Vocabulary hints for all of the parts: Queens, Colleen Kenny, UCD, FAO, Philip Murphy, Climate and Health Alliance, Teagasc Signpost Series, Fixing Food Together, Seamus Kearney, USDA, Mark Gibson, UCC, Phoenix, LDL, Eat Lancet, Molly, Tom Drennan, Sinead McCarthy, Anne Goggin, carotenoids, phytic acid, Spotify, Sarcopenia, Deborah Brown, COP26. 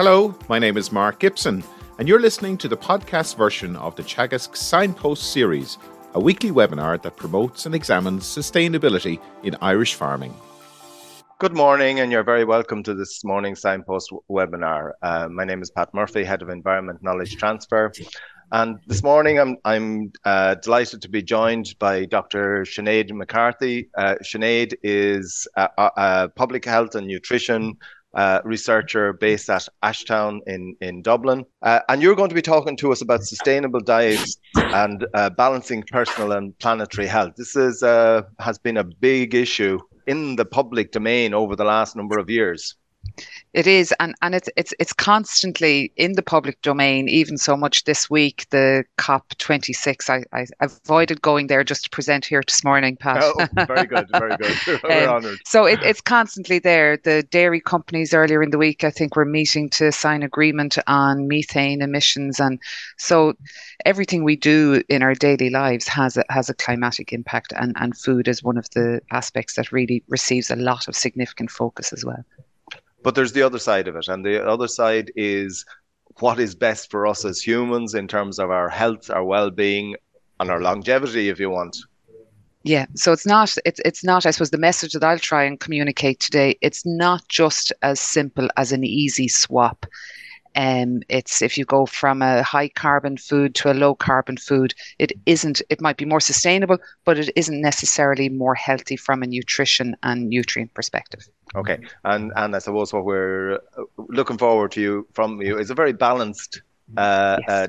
Hello, my name is Mark Gibson, and you're listening to the podcast version of the Teagasc Signpost Series, a weekly webinar that promotes and examines sustainability in Irish farming. Good morning, and you're very welcome to this morning's Signpost webinar. My name is Pat Murphy, Head of Environment Knowledge Transfer. And this morning, I'm delighted to be joined by Dr. Sinead McCarthy. Sinead is a public health and nutrition researcher based at Ashtown in Dublin. And you're going to be talking to us about sustainable diets and balancing personal and planetary health. This is has been a big issue in the public domain over the last number of years. It is, and it's constantly in the public domain, even so much this week, the COP26. I avoided going there just to present here this morning, Pat. Oh, very good, very good. We're honoured. So it's constantly there. The dairy companies earlier in the week, I think, were meeting to sign agreement on methane emissions. And so everything we do in our daily lives has a climatic impact, and food is one of the aspects that really receives a lot of significant focus as well. But there's the other side of it, and the other side is what is best for us as humans in terms of our health, our well-being, and our longevity, if you want. Yeah, so it's not, I suppose, the message that I'll try and communicate today, it's not just as simple as an easy swap. It's if you go from a high carbon food to a low carbon food, it might be more sustainable, but it isn't necessarily more healthy from a nutrition and nutrient perspective. Okay. And I suppose what we're looking forward to from you is a very balanced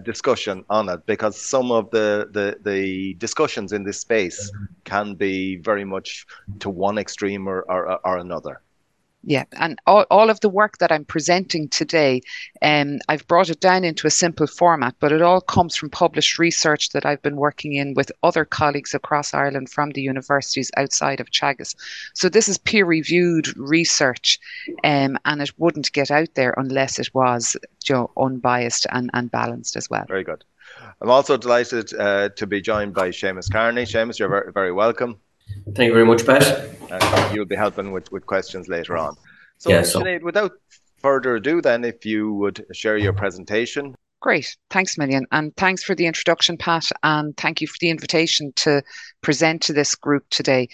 discussion on it, because some of the discussions in this space can be very much to one extreme or another. Yeah, and all of the work that I'm presenting today, I've brought it down into a simple format, but it all comes from published research that I've been working in with other colleagues across Ireland from the universities outside of Teagasc. So this is peer-reviewed research, and it wouldn't get out there unless it was, unbiased and balanced as well. Very good. I'm also delighted to be joined by Seamus Kearney. Seamus, you're very, very welcome. Thank you very much, Pat. You'll be helping with questions later on. So, Sinead, without further ado then, if you would share your presentation. Great. Thanks, Million. And thanks for the introduction, Pat. And thank you for the invitation to present to this group today.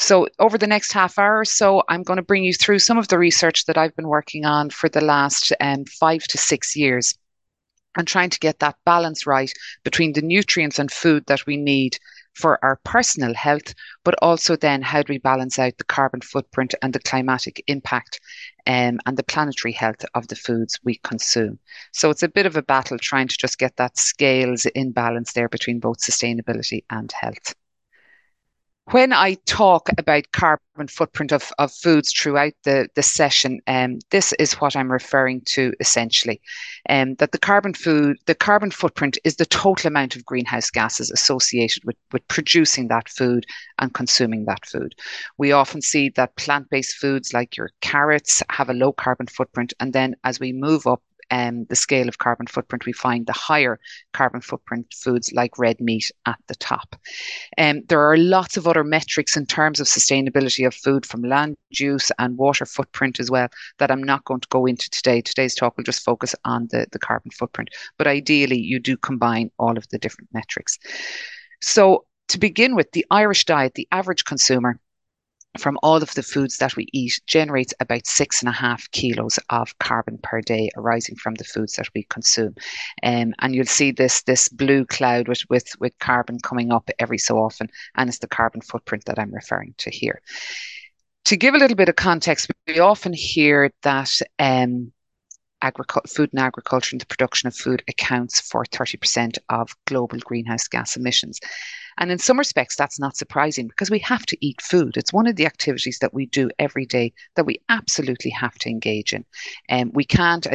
So over the next half hour or so, I'm going to bring you through some of the research that I've been working on for the last 5 to 6 years, and trying to get that balance right between the nutrients and food that we need for our personal health, but also then how do we balance out the carbon footprint and the climatic impact and the planetary health of the foods we consume. So it's a bit of a battle trying to just get that scales in balance there between both sustainability and health. When I talk about carbon footprint of foods throughout the session, this is what I'm referring to essentially, that the carbon footprint is the total amount of greenhouse gases associated with producing that food and consuming that food. We often see that plant-based foods like your carrots have a low carbon footprint, and then as we move up the scale of carbon footprint, we find the higher carbon footprint foods like red meat at the top. There are lots of other metrics in terms of sustainability of food, from land use and water footprint as well, that I'm not going to go into today. Today's talk will just focus on the carbon footprint. But ideally, you do combine all of the different metrics. So to begin with, the Irish diet, the average consumer, from all of the foods that we eat, generates about 6.5 kilos of carbon per day arising from the foods that we consume. And you'll see this blue cloud with carbon coming up every so often, and it's the carbon footprint that I'm referring to here. To give a little bit of context, we often hear that food and agriculture and the production of food accounts for 30% of global greenhouse gas emissions. And in some respects, that's not surprising, because we have to eat food. It's one of the activities that we do every day that we absolutely have to engage in. We can't,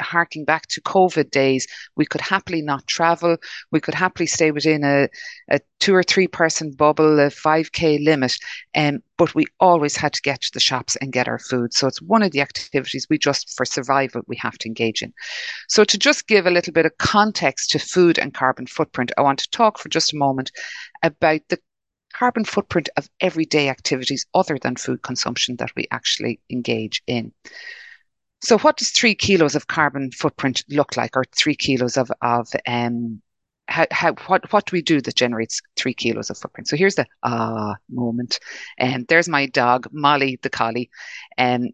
harking back to COVID days, we could happily not travel. We could happily stay within a 2 or 3 person bubble, a 5K limit. But we always had to get to the shops and get our food. So it's one of the activities we just, for survival, we have to engage in. So to just give a little bit of context to food and carbon footprint, I want to talk for just a moment about the carbon footprint of everyday activities other than food consumption that we actually engage in. So what does 3 kilos of carbon footprint look like, or 3 kilos what do we do that generates 3 kilos of footprint? So here's the moment. There's my dog, Molly the collie.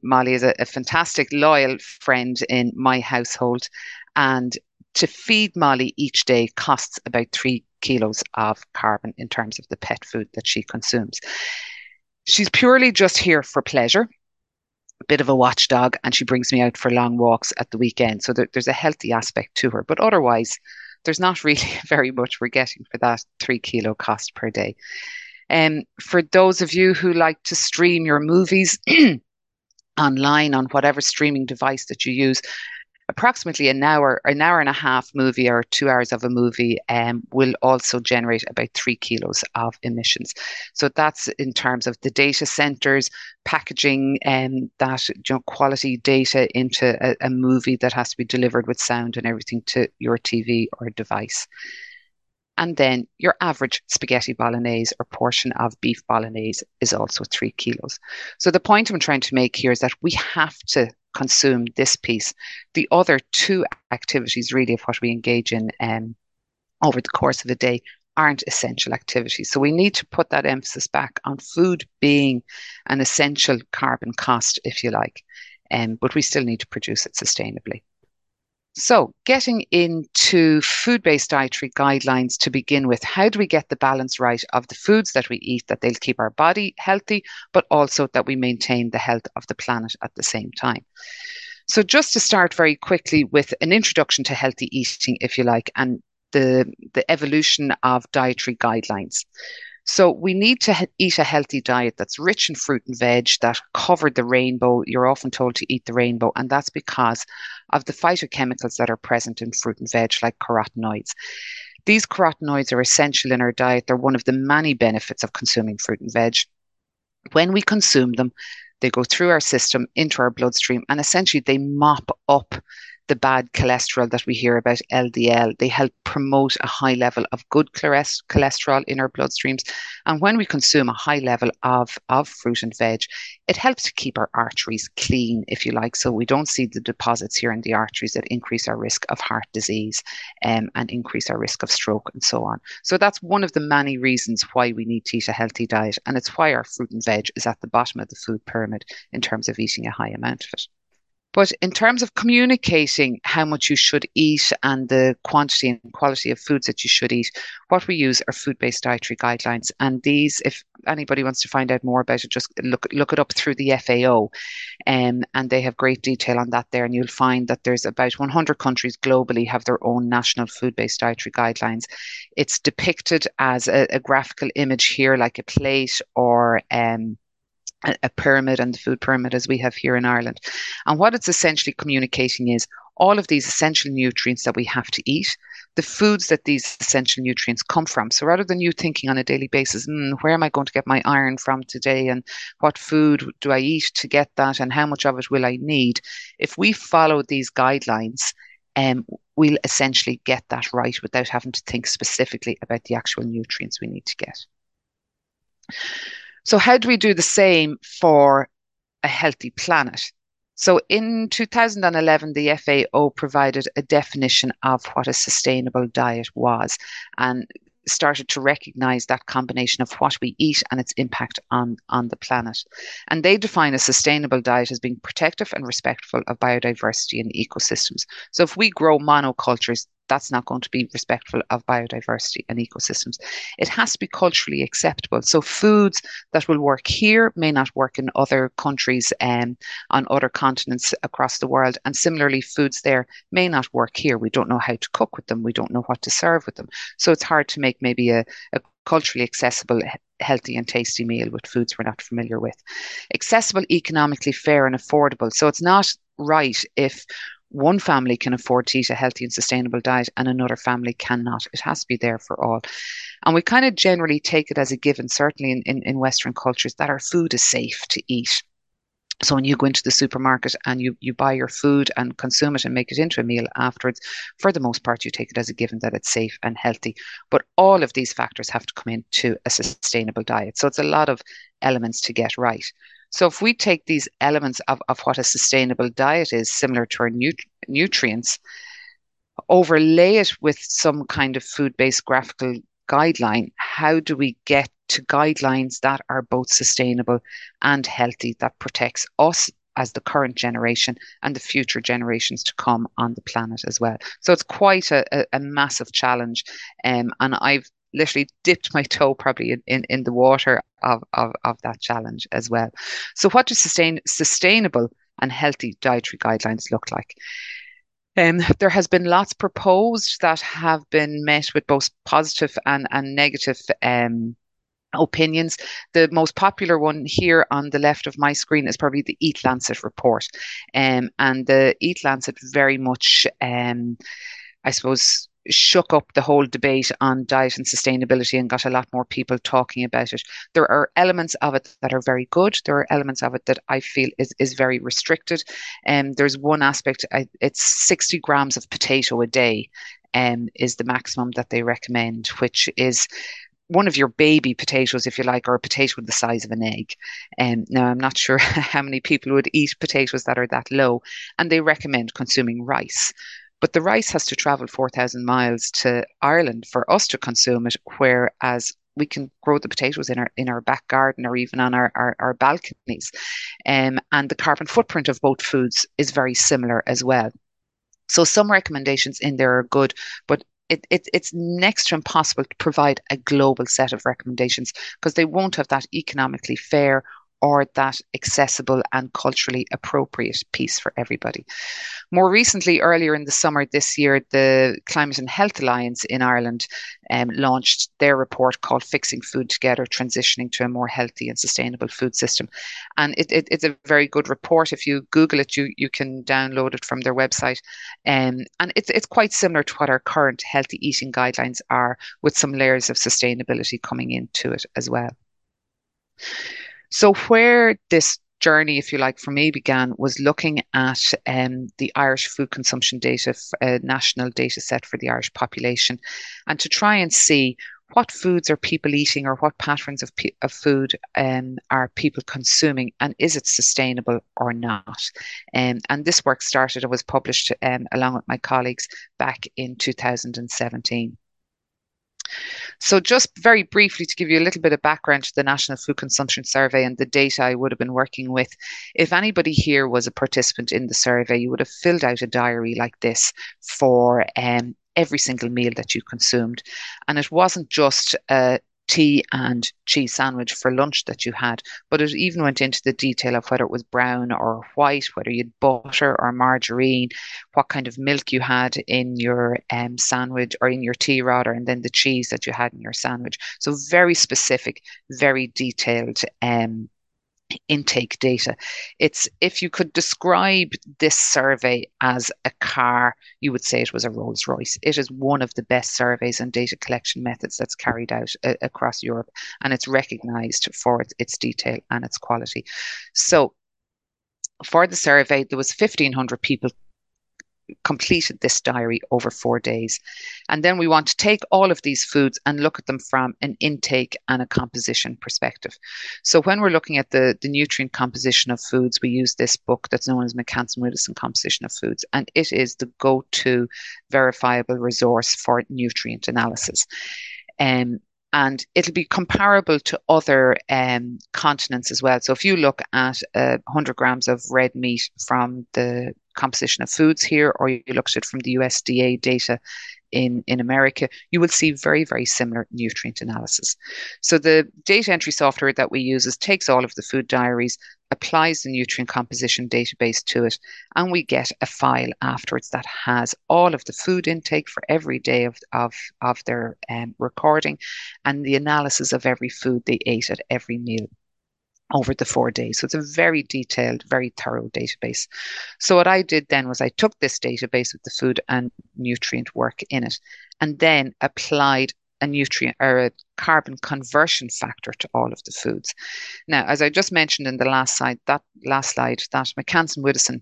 Molly is a fantastic, loyal friend in my household. And to feed Molly each day costs about 3 kilos of carbon in terms of the pet food that she consumes. She's purely just here for pleasure, a bit of a watchdog, and she brings me out for long walks at the weekend. So there's a healthy aspect to her. But otherwise, there's not really very much we're getting for that 3 kilo cost per day. For those of you who like to stream your movies online on whatever streaming device that you use, approximately an hour and a half movie or 2 hours of a movie will also generate about 3 kilos of emissions. So that's in terms of the data centers, packaging that quality data into a movie that has to be delivered with sound and everything to your TV or device. And then your average spaghetti bolognese or portion of beef bolognese is also 3 kilos. So the point I'm trying to make here is that we have to consume this piece. The other two activities really of what we engage in over the course of the day aren't essential activities. So we need to put that emphasis back on food being an essential carbon cost, if you like, but we still need to produce it sustainably. So getting into food-based dietary guidelines to begin with, how do we get the balance right of the foods that we eat, that they'll keep our body healthy, but also that we maintain the health of the planet at the same time? So just to start very quickly with an introduction to healthy eating, if you like, and the evolution of dietary guidelines. So we need to eat a healthy diet that's rich in fruit and veg, that covered the rainbow. You're often told to eat the rainbow, and that's because of the phytochemicals that are present in fruit and veg, like carotenoids. These carotenoids are essential in our diet. They're one of the many benefits of consuming fruit and veg. When we consume them, they go through our system into our bloodstream, and essentially they mop up the bad cholesterol that we hear about, LDL. They help promote a high level of good cholesterol in our bloodstreams. And when we consume a high level of fruit and veg, it helps to keep our arteries clean, if you like, so we don't see the deposits here in the arteries that increase our risk of heart disease and increase our risk of stroke and so on. So that's one of the many reasons why we need to eat a healthy diet. And it's why our fruit and veg is at the bottom of the food pyramid in terms of eating a high amount of it. But in terms of communicating how much you should eat and the quantity and quality of foods that you should eat, what we use are food-based dietary guidelines. And these, if anybody wants to find out more about it, just look it up through the FAO. And they have great detail on that there. And you'll find that there's about 100 countries globally have their own national food-based dietary guidelines. It's depicted as a graphical image here, like a plate or a pyramid, and the food pyramid as we have here in Ireland. And what it's essentially communicating is all of these essential nutrients that we have to eat, the foods that these essential nutrients come from. So rather than you thinking on a daily basis, where am I going to get my iron from today, and what food do I eat to get that, and how much of it will I need? If we follow these guidelines, we'll essentially get that right without having to think specifically about the actual nutrients we need to get. So how do we do the same for a healthy planet? So in 2011, the FAO provided a definition of what a sustainable diet was and started to recognize that combination of what we eat and its impact on the planet. And they define a sustainable diet as being protective and respectful of biodiversity and ecosystems. So if we grow monocultures, that's not going to be respectful of biodiversity and ecosystems. It has to be culturally acceptable. So foods that will work here may not work in other countries and on other continents across the world. And similarly, foods there may not work here. We don't know how to cook with them. We don't know what to serve with them. So it's hard to make maybe a culturally accessible, healthy and tasty meal with foods we're not familiar with. Accessible, economically fair and affordable. So it's not right if one family can afford to eat a healthy and sustainable diet and another family cannot. It has to be there for all. And we kind of generally take it as a given, certainly in Western cultures, that our food is safe to eat. So when you go into the supermarket and you buy your food and consume it and make it into a meal afterwards, for the most part, you take it as a given that it's safe and healthy. But all of these factors have to come into a sustainable diet. So it's a lot of elements to get right. So if we take these elements of what a sustainable diet is, similar to our nutrients, overlay it with some kind of food-based graphical guideline, how do we get to guidelines that are both sustainable and healthy, that protects us as the current generation and the future generations to come on the planet as well? So it's quite a massive challenge, and I've literally dipped my toe probably in the water of that challenge as well. So what do sustainable and healthy dietary guidelines look like? There has been lots proposed that have been met with both positive and negative opinions. The most popular one here on the left of my screen is probably the Eat Lancet report. And the Eat Lancet very much, I suppose, shook up the whole debate on diet and sustainability and got a lot more people talking about it. There are elements of it that are very good. There are elements of it that I feel is very restricted. There's one aspect, it's 60 grams of potato a day is the maximum that they recommend, which is one of your baby potatoes, if you like, or a potato the size of an egg. Now, I'm not sure how many people would eat potatoes that are that low, and they recommend consuming rice. But the rice has to travel 4,000 miles to Ireland for us to consume it, whereas we can grow the potatoes in our back garden or even on our balconies. And the carbon footprint of both foods is very similar as well. So some recommendations in there are good, but it's next to impossible to provide a global set of recommendations because they won't have that economically fair or that accessible and culturally appropriate piece for everybody. More recently, earlier in the summer this year, the Climate and Health Alliance in Ireland launched their report called Fixing Food Together, Transitioning to a More Healthy and Sustainable Food System. And it's a very good report. If you Google it, you can download it from their website. And it's quite similar to what our current healthy eating guidelines are, with some layers of sustainability coming into it as well. So where this journey, if you like, for me began was looking at the Irish food consumption data, national data set for the Irish population, and to try and see what foods are people eating or what patterns of food are people consuming, and is it sustainable or not? And this work started, it was published along with my colleagues back in 2017. So just very briefly to give you a little bit of background to the National Food Consumption Survey and the data I would have been working with. If anybody here was a participant in the survey, you would have filled out a diary like this for every single meal that you consumed. And it wasn't just a tea and cheese sandwich for lunch that you had, but it even went into the detail of whether it was brown or white, whether you had butter or margarine, what kind of milk you had in your sandwich or in your tea rather, and then the cheese that you had in your sandwich. So very specific, very detailed intake data. It's, if you could describe this survey as a car, you would say it was a Rolls Royce. It is one of the best surveys and data collection methods that's carried out across Europe, and it's recognised for its detail and its quality. So for the survey, there was 1,500 people completed this diary over 4 days. And then we want to take all of these foods and look at them from an intake and a composition perspective. So when we're looking at the nutrient composition of foods, we use this book that's known as McCance and Widdowson Composition of Foods, and it is the go-to verifiable resource for nutrient analysis. And it'll be comparable to other continents as well. So if you look at 100 grams of red meat from the composition of foods here, or you look at it from the USDA data in America, you will see very, very similar nutrient analysis. So the data entry software that we use takes all of the food diaries, applies the nutrient composition database to it, and we get a file afterwards that has all of the food intake for every day of their recording and the analysis of every food they ate at every meal over the 4 days. So it's a very detailed, very thorough database. So what I did then was I took this database with the food and nutrient work in it and then applied a nutrient or a carbon conversion factor to all of the foods. Now, as I just mentioned in the last slide, that McCance and Widdowson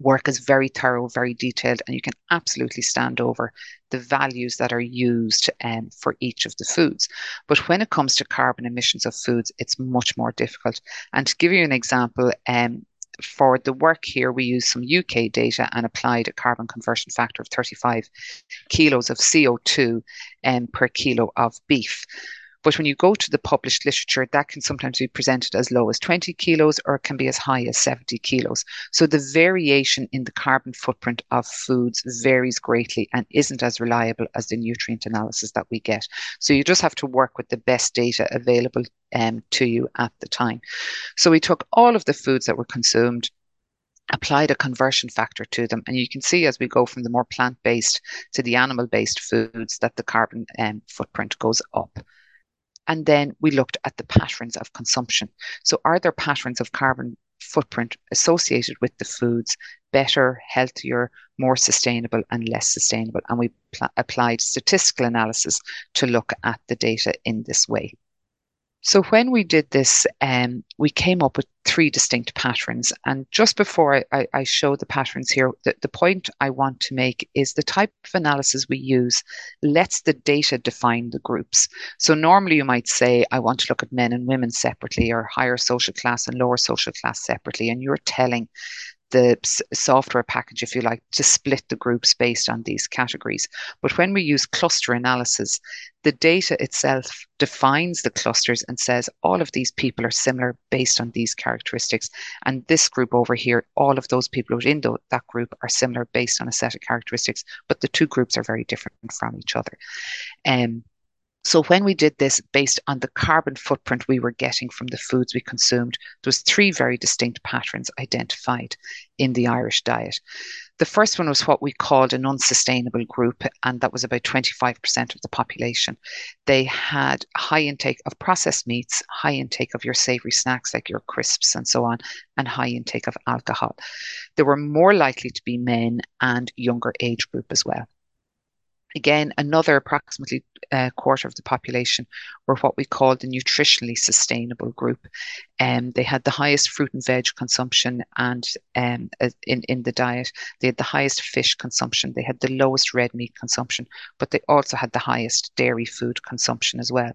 work is very thorough, very detailed, and you can absolutely stand over the values that are used for each of the foods. But when it comes to carbon emissions of foods, it's much more difficult. And to give you an example, for the work here, we used some UK data and applied a carbon conversion factor of 35 kilos of CO2 per kilo of beef. But when you go to the published literature, that can sometimes be presented as low as 20 kilos or it can be as high as 70 kilos. So the variation in the carbon footprint of foods varies greatly and isn't as reliable as the nutrient analysis that we get. So you just have to work with the best data available to you at the time. So we took all of the foods that were consumed, applied a conversion factor to them. And you can see as we go from the more plant-based to the animal-based foods that the carbon footprint goes up. And then we looked at the patterns of consumption. So are there patterns of carbon footprint associated with the foods, better, healthier, more sustainable and less sustainable? And we applied statistical analysis to look at the data in this way. So when we did this, we came up with three distinct patterns. And just before I show the patterns here, the point I want to make is the type of analysis we use lets the data define the groups. So normally you might say, I want to look at men and women separately or higher social class and lower social class separately. And you're telling the software package, if you like, to split the groups based on these categories. But when we use cluster analysis, the data itself defines the clusters and says all of these people are similar based on these characteristics. And this group over here, all of those people within that group are similar based on a set of characteristics, but the two groups are very different from each other. So when we did this, based on the carbon footprint we were getting from the foods we consumed, there was three very distinct patterns identified in the Irish diet. The first one was what we called an unsustainable group, and that was about 25% of the population. They had high intake of processed meats, high intake of your savoury snacks like your crisps and so on, and high intake of alcohol. They were more likely to be men and younger age group as well. Again, another approximately quarter of the population were what we call the nutritionally sustainable group. They had the highest fruit and veg consumption and in the diet. They had the highest fish consumption. They had the lowest red meat consumption, but they also had the highest dairy food consumption as well.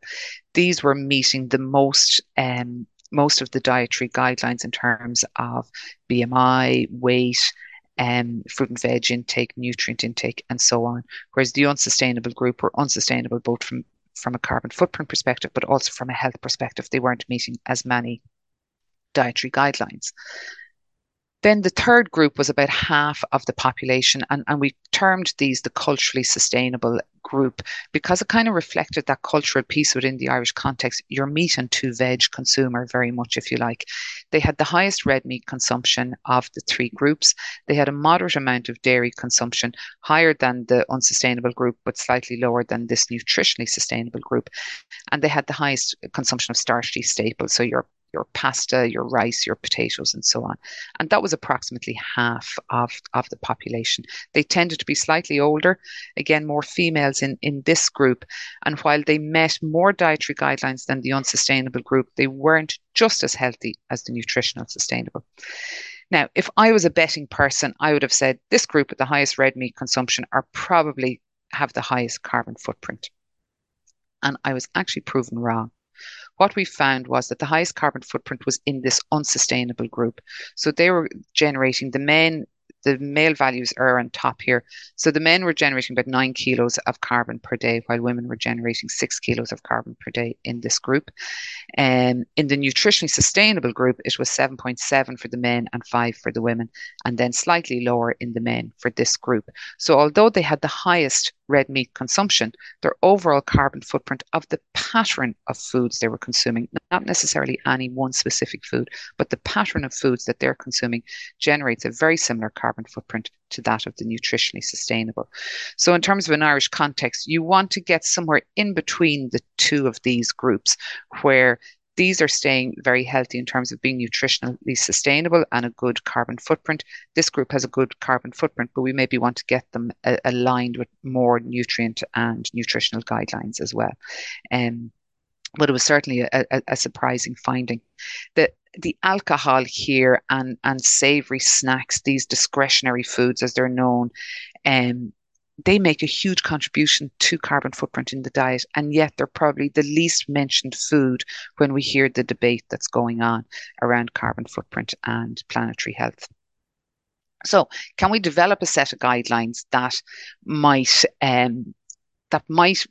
These were meeting the most of the dietary guidelines in terms of BMI, weight, fruit and veg intake, nutrient intake, and so on. Whereas the unsustainable group were unsustainable both from a carbon footprint perspective, but also from a health perspective. They weren't meeting as many dietary guidelines. Then the third group was about half of the population, and we termed these the culturally sustainable group because it kind of reflected that cultural piece within the Irish context. Your meat and two veg consumer very much, if you like. They had the highest red meat consumption of the three groups. They had a moderate amount of dairy consumption, higher than the unsustainable group, but slightly lower than this nutritionally sustainable group. And they had the highest consumption of starchy staples, so your pasta, your rice, your potatoes, and so on. And that was approximately half of the population. They tended to be slightly older, again, more females in this group. And while they met more dietary guidelines than the unsustainable group, they weren't just as healthy as the nutritional sustainable. Now, if I was a betting person, I would have said this group with the highest red meat consumption are probably have the highest carbon footprint. And I was actually proven wrong. What we found was that the highest carbon footprint was in this unsustainable group. So they were generating the male values are on top here. So the men were generating about 9 kilos of carbon per day, while women were generating 6 kilos of carbon per day in this group. And in the nutritionally sustainable group, it was 7.7 for the men and 5 for the women, and then slightly lower in the men for this group. So although they had the highest red meat consumption, their overall carbon footprint of the pattern of foods they were consuming, not necessarily any one specific food, but the pattern of foods that they're consuming generates a very similar carbon footprint to that of the nutritionally sustainable. So in terms of an Irish context, you want to get somewhere in between the two of these groups where these are staying very healthy in terms of being nutritionally sustainable and a good carbon footprint. This group has a good carbon footprint, but we maybe want to get them aligned with more nutrient and nutritional guidelines as well. But it was certainly a surprising finding. The the alcohol here and savory snacks, these discretionary foods as they're known, they make a huge contribution to carbon footprint in the diet, and yet they're probably the least mentioned food when we hear the debate that's going on around carbon footprint and planetary health. So can we develop a set of guidelines that might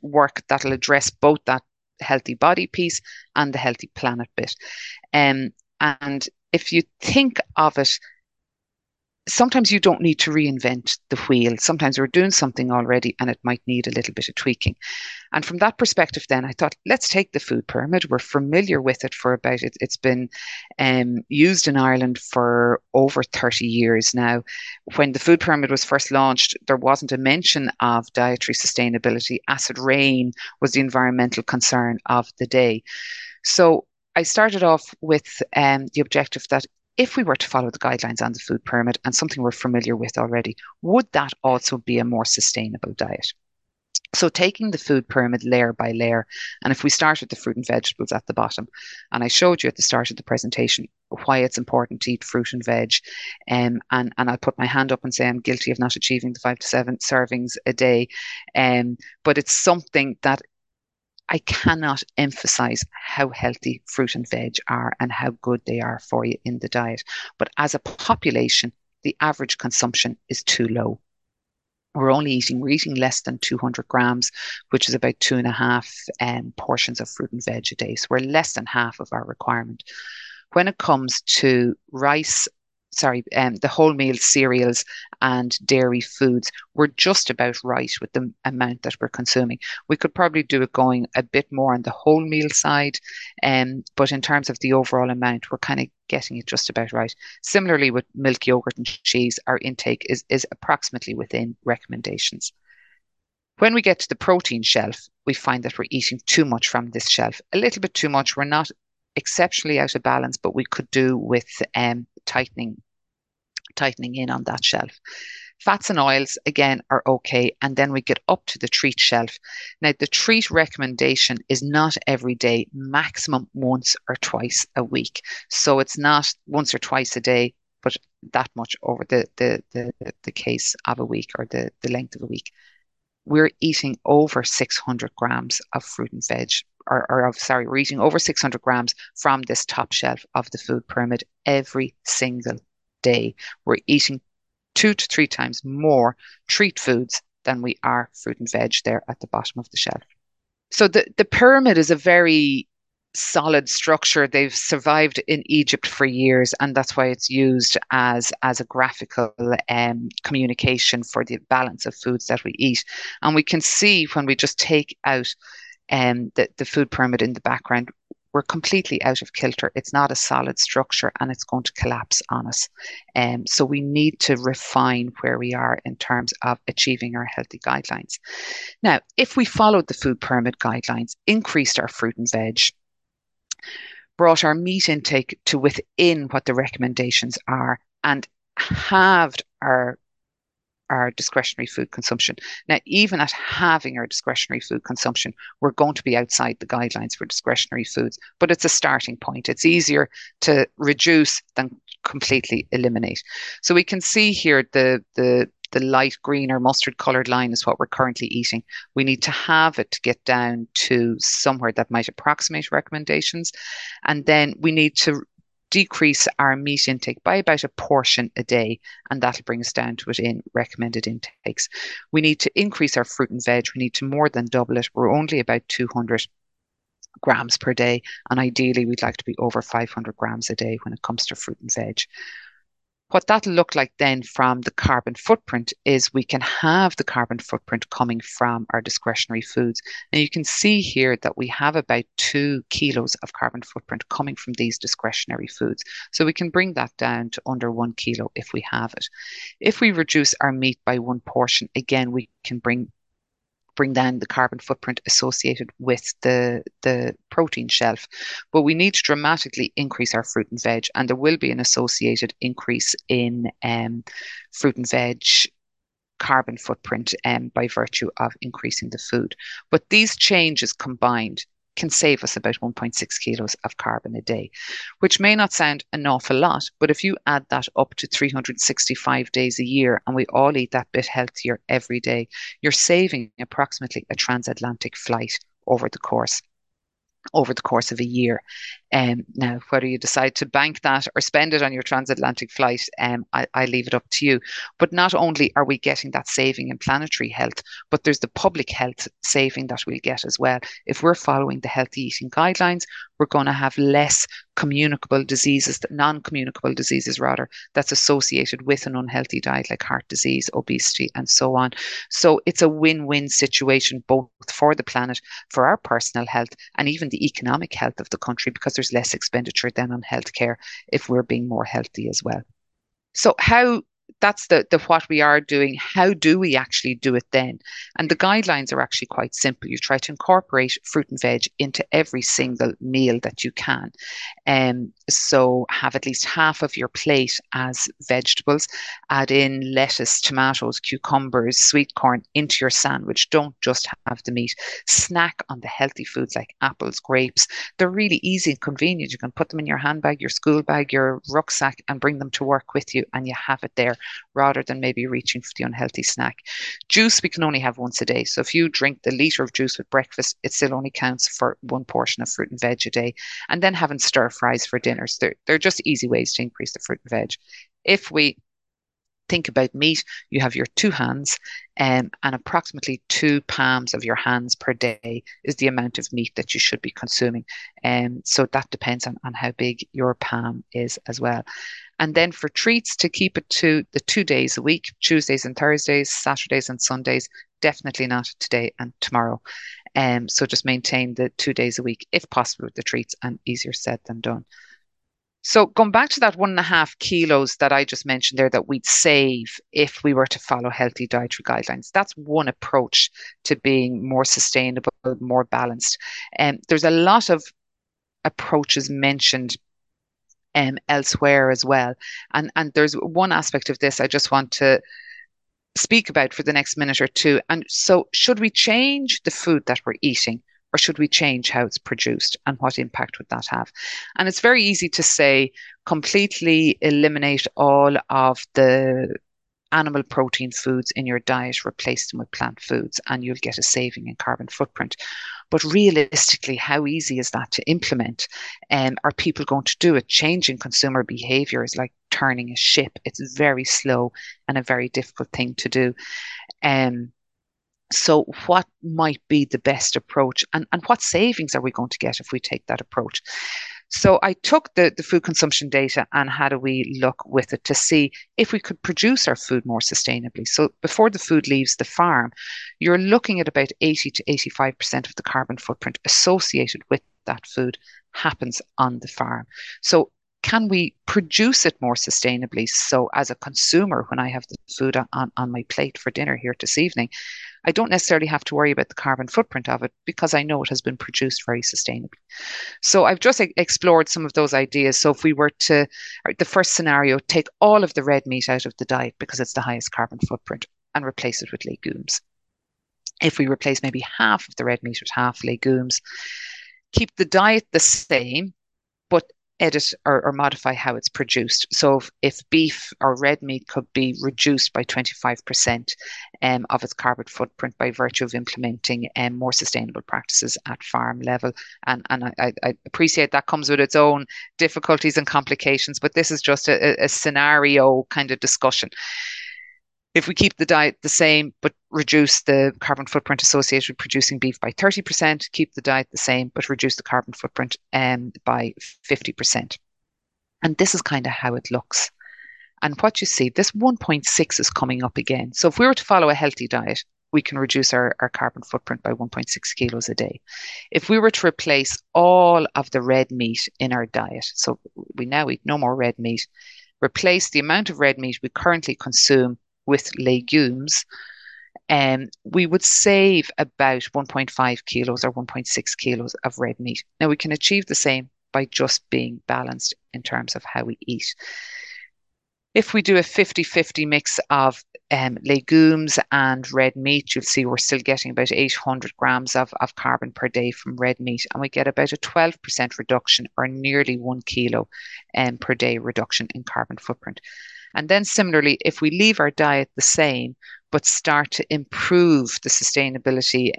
work, that'll address both that healthy body piece and the healthy planet bit? And if you think of it, sometimes you don't need to reinvent the wheel. Sometimes we're doing something already and it might need a little bit of tweaking. And from that perspective then, I thought, let's take the food pyramid. We're familiar with it for about, it's been used in Ireland for over 30 years now. When the food pyramid was first launched, there wasn't a mention of dietary sustainability. Acid rain was the environmental concern of the day. So I started off with the objective that if we were to follow the guidelines on the food pyramid and something we're familiar with already, would that also be a more sustainable diet? So taking the food pyramid layer by layer, and if we start with the fruit and vegetables at the bottom, and I showed you at the start of the presentation why it's important to eat fruit and veg, and I'll put my hand up and say I'm guilty of not achieving the 5 to 7 servings a day, but it's something that I cannot emphasize how healthy fruit and veg are and how good they are for you in the diet. But as a population, the average consumption is too low. We're eating less than 200 grams, which is about 2.5 portions of fruit and veg a day. So we're less than half of our requirement. When it comes to the whole meal cereals and dairy foods, we're just about right with the amount that we're consuming. We could probably do it going a bit more on the whole meal side, but in terms of the overall amount, we're kind of getting it just about right. Similarly with milk, yogurt and cheese, our intake is approximately within recommendations. When we get to the protein shelf, we find that we're eating too much from this shelf, a little bit too much. We're not exceptionally out of balance, but we could do with tightening in on that shelf. Fats and oils, again, are okay. And then we get up to the treat shelf. Now, the treat recommendation is not every day, maximum once or twice a week. So it's not once or twice a day, but that much over the case of a week or the length of a week. We're eating over 600 grams of fruit and veg. We're eating over 600 grams from this top shelf of the food pyramid every single day. We're eating 2 to 3 times more treat foods than we are fruit and veg there at the bottom of the shelf. So the pyramid is a very solid structure. They've survived in Egypt for years, and that's why it's used as a graphical communication for the balance of foods that we eat. And we can see when we just take out the food pyramid in the background, we're completely out of kilter. It's not a solid structure and it's going to collapse on us. So we need to refine where we are in terms of achieving our healthy guidelines. Now, if we followed the food pyramid guidelines, increased our fruit and veg, brought our meat intake to within what the recommendations are, and halved our discretionary food consumption. Now, even at halving our discretionary food consumption, we're going to be outside the guidelines for discretionary foods, but it's a starting point. It's easier to reduce than completely eliminate. So we can see here the light green or mustard coloured line is what we're currently eating. We need to halve it to get down to somewhere that might approximate recommendations. And then we need to decrease our meat intake by about a portion a day, and that'll bring us down to within recommended intakes. We need to increase our fruit and veg. We need to more than double it. We're only about 200 grams per day, and ideally we'd like to be over 500 grams a day when it comes to fruit and veg. What that'll look like then from the carbon footprint is we can have the carbon footprint coming from our discretionary foods. And you can see here that we have about 2 kilos of carbon footprint coming from these discretionary foods. So we can bring that down to under 1 kilo if we have it. If we reduce our meat by one portion, again, we can bring down the carbon footprint associated with the protein shelf. But we need to dramatically increase our fruit and veg, and there will be an associated increase in fruit and veg carbon footprint by virtue of increasing the food. But these changes combined can save us about 1.6 kilos of carbon a day, which may not sound an awful lot, but if you add that up to 365 days a year and we all eat that bit healthier every day, you're saving approximately a transatlantic flight over the course of a year. Now, whether you decide to bank that or spend it on your transatlantic flight, I leave it up to you. But not only are we getting that saving in planetary health, but there's the public health saving that we'll get as well. If we're following the healthy eating guidelines, we're going to have less non-communicable diseases that's associated with an unhealthy diet, like heart disease, obesity, and so on. So it's a win-win situation, both for the planet, for our personal health, and even the economic health of the country, because there's less expenditure then on healthcare if we're being more healthy as well. So that's the what we are doing. How do we actually do it then? And the guidelines are actually quite simple. You try to incorporate fruit and veg into every single meal that you can. So have at least half of your plate as vegetables. Add in lettuce, tomatoes, cucumbers, sweet corn into your sandwich. Don't just have the meat. Snack on the healthy foods like apples, grapes. They're really easy and convenient. You can put them in your handbag, your school bag, your rucksack, and bring them to work with you, and you have it there, rather than maybe reaching for the unhealthy snack. Juice we can only have once a day. So if you drink the litre of juice with breakfast, it still only counts for one portion of fruit and veg a day. And then having stir fries for dinners. They're just easy ways to increase the fruit and veg. If we think about meat, you have your two hands, and approximately 2 palms of your hands per day is the amount of meat that you should be consuming. So that depends on how big your palm is as well. And then for treats, to keep it to the 2 days a week, Tuesdays and Thursdays, Saturdays and Sundays, definitely not today and tomorrow. So just maintain the 2 days a week, if possible, with the treats, and easier said than done. So going back to that 1.5 kilos that I just mentioned there that we'd save if we were to follow healthy dietary guidelines, that's one approach to being more sustainable, more balanced. There's a lot of approaches mentioned elsewhere as well. And there's one aspect of this I just want to speak about for the next minute or two. And so, should we change the food that we're eating, or should we change how it's produced, and what impact would that have? And it's very easy to say, completely eliminate all of the animal protein foods in your diet, replace them with plant foods, and you'll get a saving in carbon footprint. But realistically, how easy is that to implement? And are people going to do it? Changing consumer behavior is like turning a ship. It's very slow and a very difficult thing to do. So what might be the best approach, and what savings are we going to get if we take that approach? So I took the food consumption data and had a wee look with it to see if we could produce our food more sustainably. So before the food leaves the farm, you're looking at about 80 to 85% of the carbon footprint associated with that food happens on the farm. So can we produce it more sustainably? So as a consumer, when I have the food on my plate for dinner here this evening, I don't necessarily have to worry about the carbon footprint of it, because I know it has been produced very sustainably. So I've just explored some of those ideas. So if we were to, the first scenario, take all of the red meat out of the diet because it's the highest carbon footprint, and replace it with legumes. If we replace maybe half of the red meat with half legumes, keep the diet the same, but edit or modify how it's produced. So if beef or red meat could be reduced by 25% of its carbon footprint by virtue of implementing more sustainable practices at farm level. And I appreciate that comes with its own difficulties and complications, but this is just a scenario kind of discussion. If we keep the diet the same, but reduce the carbon footprint associated with producing beef by 30%, keep the diet the same, but reduce the carbon footprint by 50%. And this is kind of how it looks. And what you see, this 1.6 is coming up again. So if we were to follow a healthy diet, we can reduce our carbon footprint by 1.6 kilos a day. If we were to replace all of the red meat in our diet, so we now eat no more red meat, replace the amount of red meat we currently consume with legumes, we would save about 1.5 kilos or 1.6 kilos of red meat. Now, we can achieve the same by just being balanced in terms of how we eat. If we do a 50-50 mix of legumes and red meat, you'll see we're still getting about 800 grams of carbon per day from red meat, and we get about a 12% reduction, or nearly 1 kilo per day reduction in carbon footprint. And then similarly, if we leave our diet the same, but start to improve the sustainability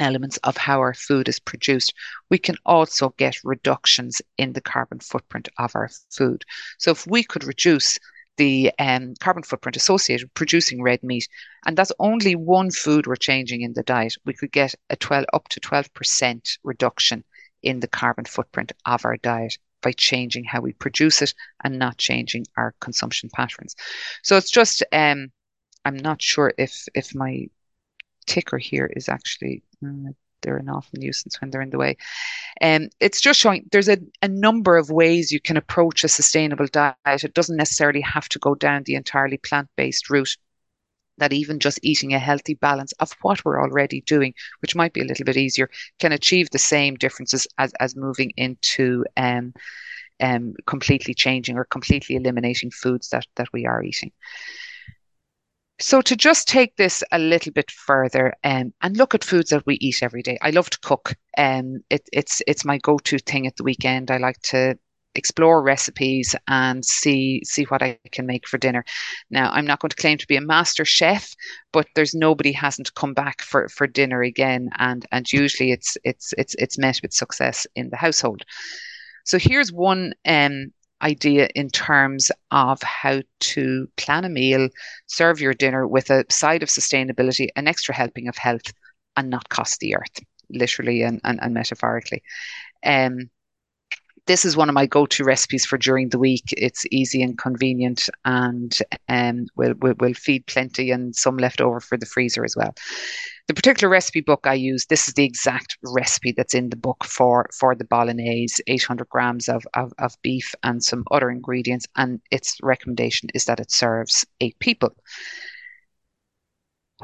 elements of how our food is produced, we can also get reductions in the carbon footprint of our food. So if we could reduce the carbon footprint associated with producing red meat, and that's only one food we're changing in the diet, we could get up to 12% reduction in the carbon footprint of our diet by changing how we produce it and not changing our consumption patterns. So it's just, I'm not sure if my ticker here is actually, they're an awful nuisance when they're in the way. It's just showing there's a number of ways you can approach a sustainable diet. It doesn't necessarily have to go down the entirely plant-based route, that even just eating a healthy balance of what we're already doing, which might be a little bit easier, can achieve the same differences as moving into completely changing or completely eliminating foods that we are eating. So to just take this a little bit further and look at foods that we eat every day. I love to cook. It's my go-to thing at the weekend. I like to explore recipes and see what I can make for dinner. Now, I'm not going to claim to be a master chef, but there's nobody hasn't come back for dinner again. And usually it's met with success in the household. So here's one idea in terms of how to plan a meal, serve your dinner with a side of sustainability, an extra helping of health, and not cost the earth, literally and metaphorically. This is one of my go-to recipes for during the week. It's easy and convenient, and will feed plenty, and some left over for the freezer as well. The particular recipe book I use, this is the exact recipe that's in the book for the bolognese, 800 grams of beef and some other ingredients, and its recommendation is that it serves 8 people.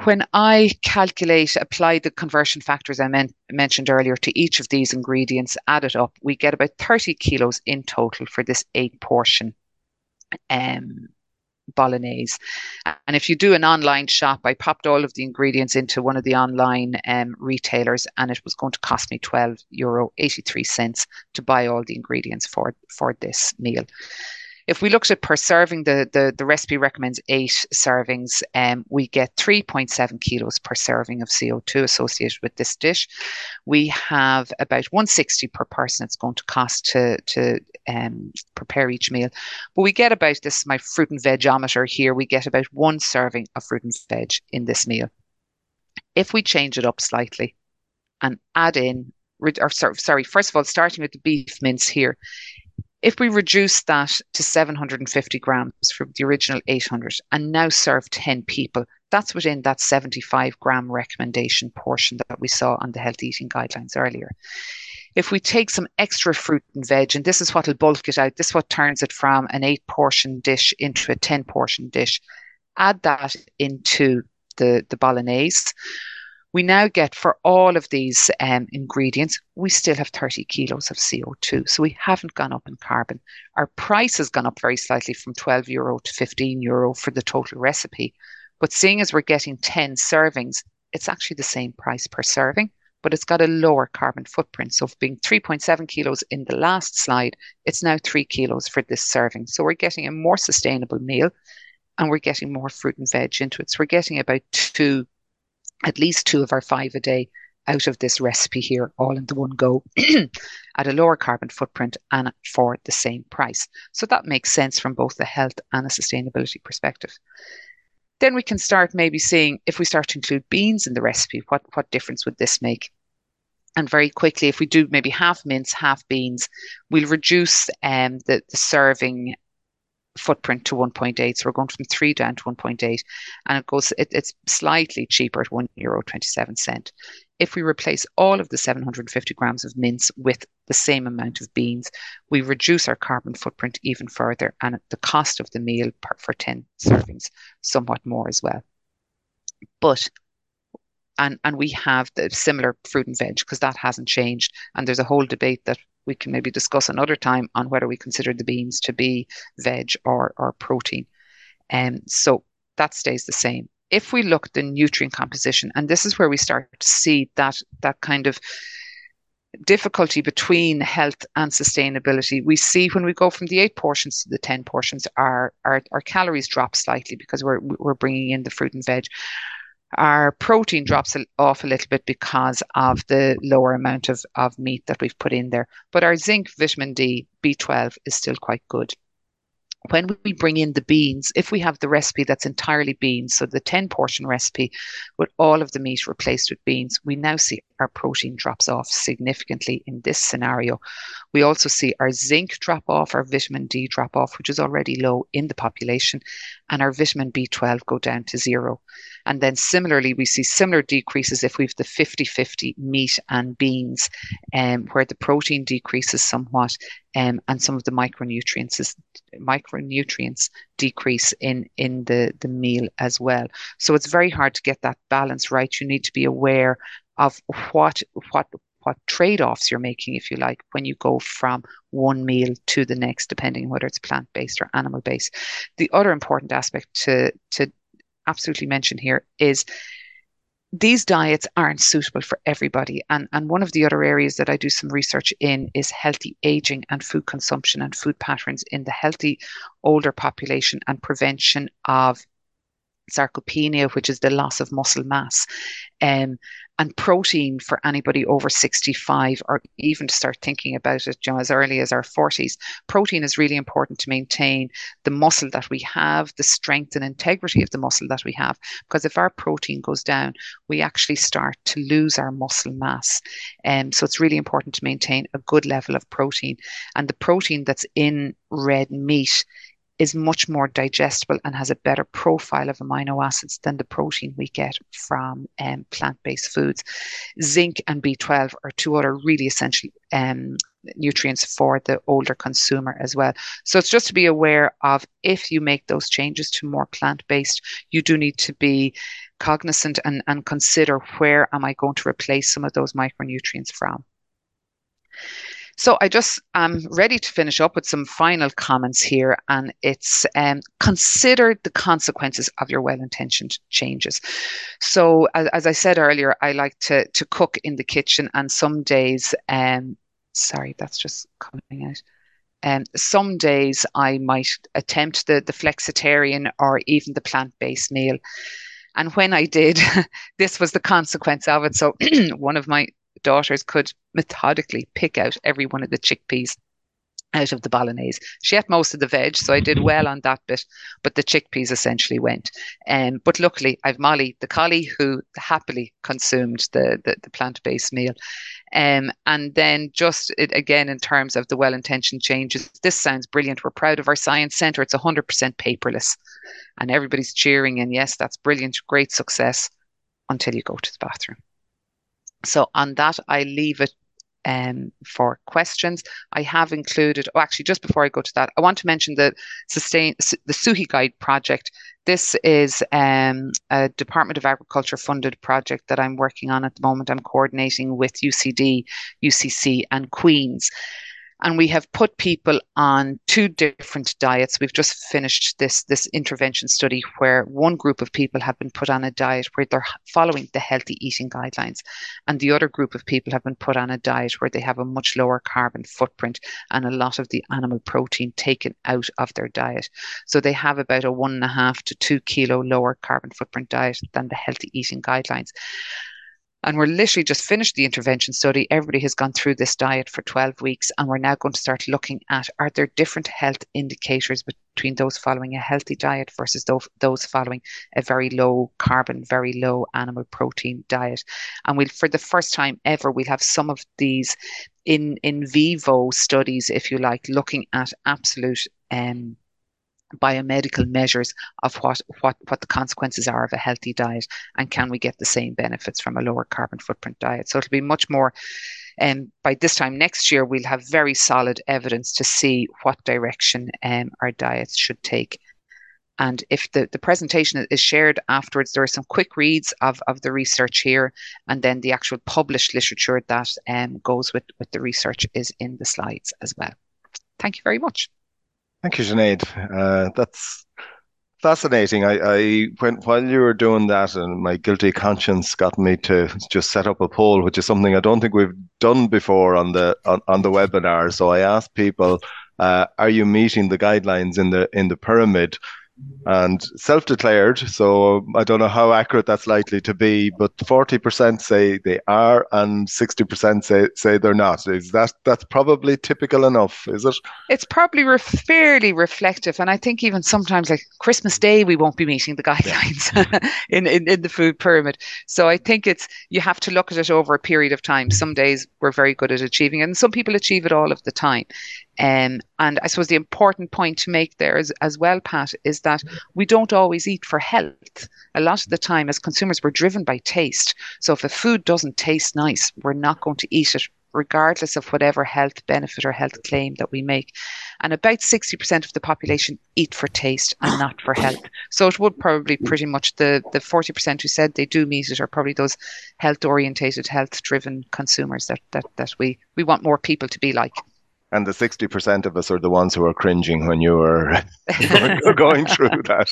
When I apply the conversion factors I mentioned earlier to each of these ingredients, add it up, we get about 30 kilos in total for this 8-portion bolognese. And if you do an online shop, I popped all of the ingredients into one of the online retailers, and it was going to cost me €12.83 to buy all the ingredients for this meal. If we looked at per serving, the recipe recommends 8 servings, we get 3.7 kilos per serving of CO2 associated with this dish. We have about $1.60 per person it's going to cost to prepare each meal. But we get about, this is my fruit and vegometer here, we get about 1 serving of fruit and veg in this meal. If we change it up slightly and add in, first of all, starting with the beef mince here, if we reduce that to 750 grams from the original 800 and now serve 10 people, that's within that 75-gram recommendation portion that we saw on the health eating guidelines earlier. If we take some extra fruit and veg, and this is what will bulk it out, this is what turns it from an 8-portion dish into a 10-portion dish, add that into the bolognese. We now get, for all of these ingredients, we still have 30 kilos of CO2. So we haven't gone up in carbon. Our price has gone up very slightly from €12 to €15 for the total recipe. But seeing as we're getting 10 servings, it's actually the same price per serving, but it's got a lower carbon footprint. So being 3.7 kilos in the last slide, it's now 3 kilos for this serving. So we're getting a more sustainable meal, and we're getting more fruit and veg into it. So we're getting about at least two of our 5 a day out of this recipe here, all in the one go, at a lower carbon footprint and for the same price. So that makes sense from both the health and a sustainability perspective. Then we can start maybe seeing, if we start to include beans in the recipe, what difference would this make? And very quickly, if we do maybe half mince, half beans, we'll reduce the serving footprint to 1.8. So we're going from 3 down to 1.8, and it's slightly cheaper at €1.27. If we replace all of the 750 grams of mince with the same amount of beans, we reduce our carbon footprint even further, and the cost of the meal for 10 servings somewhat more as well. But And we have the similar fruit and veg, because that hasn't changed. And there's a whole debate that we can maybe discuss another time on whether we consider the beans to be veg or protein. And so that stays the same. If we look at the nutrient composition, and this is where we start to see that kind of difficulty between health and sustainability, we see when we go from the 8 portions to the 10 portions, our calories drop slightly because we're bringing in the fruit and veg. Our protein drops off a little bit because of the lower amount of meat that we've put in there. But our zinc, vitamin D, B12 is still quite good. When we bring in the beans, if we have the recipe that's entirely beans, so the 10-portion recipe with all of the meat replaced with beans, we now see our protein drops off significantly in this scenario. We also see our zinc drop off, our vitamin D drop off, which is already low in the population, and our vitamin B12 go down to 0. And then similarly, we see similar decreases if we've the 50-50 meat and beans, where the protein decreases somewhat, and some of the micronutrients decrease in the meal as well. So it's very hard to get that balance right. You need to be aware of what trade-offs you're making, if you like, when you go from one meal to the next, depending on whether it's plant-based or animal-based. The other important aspect to absolutely mention here is these diets aren't suitable for everybody. And one of the other areas that I do some research in is healthy aging and food consumption and food patterns in the healthy older population and prevention of sarcopenia, which is the loss of muscle mass, and protein for anybody over 65, or even to start thinking about it, you know, as early as our 40s. Protein is really important to maintain the muscle that we have, the strength and integrity of the muscle that we have, because if our protein goes down, we actually start to lose our muscle mass. So it's really important to maintain a good level of protein. And the protein that's in red meat is much more digestible and has a better profile of amino acids than the protein we get from plant-based foods. Zinc and B12 are two other really essential nutrients for the older consumer as well. So it's just to be aware of, if you make those changes to more plant-based, you do need to be cognizant and consider, where am I going to replace some of those micronutrients from? So I just am ready to finish up with some final comments here, and it's consider the consequences of your well-intentioned changes. So as I said earlier, I like to cook in the kitchen, and some days, sorry, that's just coming out. Some days I might attempt the flexitarian or even the plant-based meal. And when I did, this was the consequence of it. So one of my daughters could methodically pick out every one of the chickpeas out of the bolognese. She ate most of the veg, so I did well on that bit, but the chickpeas essentially went. But luckily, I've Molly, the collie, who happily consumed the plant-based meal. And then just again, in terms of the well-intentioned changes, this sounds brilliant. We're proud of our science centre. It's 100% paperless. And everybody's cheering, and yes, that's brilliant, great success, until you go to the bathroom. So on that, I leave it for questions. I have included, actually, just before I go to that, I want to mention the SUHI Guide Project. This is a Department of Agriculture funded project that I'm working on at the moment. I'm coordinating with UCD, UCC and Queens. And we have put people on 2 different diets. We've just finished this intervention study where one group of people have been put on a diet where they're following the healthy eating guidelines. And the other group of people have been put on a diet where they have a much lower carbon footprint and a lot of the animal protein taken out of their diet. So they have about a 1.5 to 2 kilo lower carbon footprint diet than the healthy eating guidelines. And we're literally just finished the intervention study. Everybody has gone through this diet for 12 weeks. And we're now going to start looking at, are there different health indicators between those following a healthy diet versus those following a very low carbon, very low animal protein diet. And we'll, for the first time ever, we'll have some of these in vivo studies, if you like, looking at absolute biomedical measures of what the consequences are of a healthy diet, and can we get the same benefits from a lower carbon footprint diet. So it'll be much more, by this time next year, we'll have very solid evidence to see what direction our diets should take. And if the presentation is shared afterwards, there are some quick reads of the research here, and then the actual published literature that goes with the research is in the slides as well. Thank you very much. Thank you, Sinead. That's fascinating. While you were doing that, and my guilty conscience got me to just set up a poll, which is something I don't think we've done before on the webinar. So I asked people, are you meeting the guidelines in the pyramid? And self-declared, so I don't know how accurate that's likely to be, but 40% say they are and 60% say they're not. Is that's probably typical enough, is it? It's probably fairly reflective, and I think even sometimes like Christmas Day we won't be meeting the guidelines, yeah. in the food pyramid. So I think you have to look at it over a period of time. Some days we're very good at achieving it, and some people achieve it all of the time. And I suppose the important point to make there is, as well, Pat, is that we don't always eat for health. A lot of the time as consumers, we're driven by taste. So if a food doesn't taste nice, we're not going to eat it, regardless of whatever health benefit or health claim that we make. And about 60% of the population eat for taste and not for health. So it would probably pretty much the 40% who said they do meet it are probably those health-orientated, health-driven consumers that we want more people to be like. And the 60% of us are the ones who are cringing when you are going through that.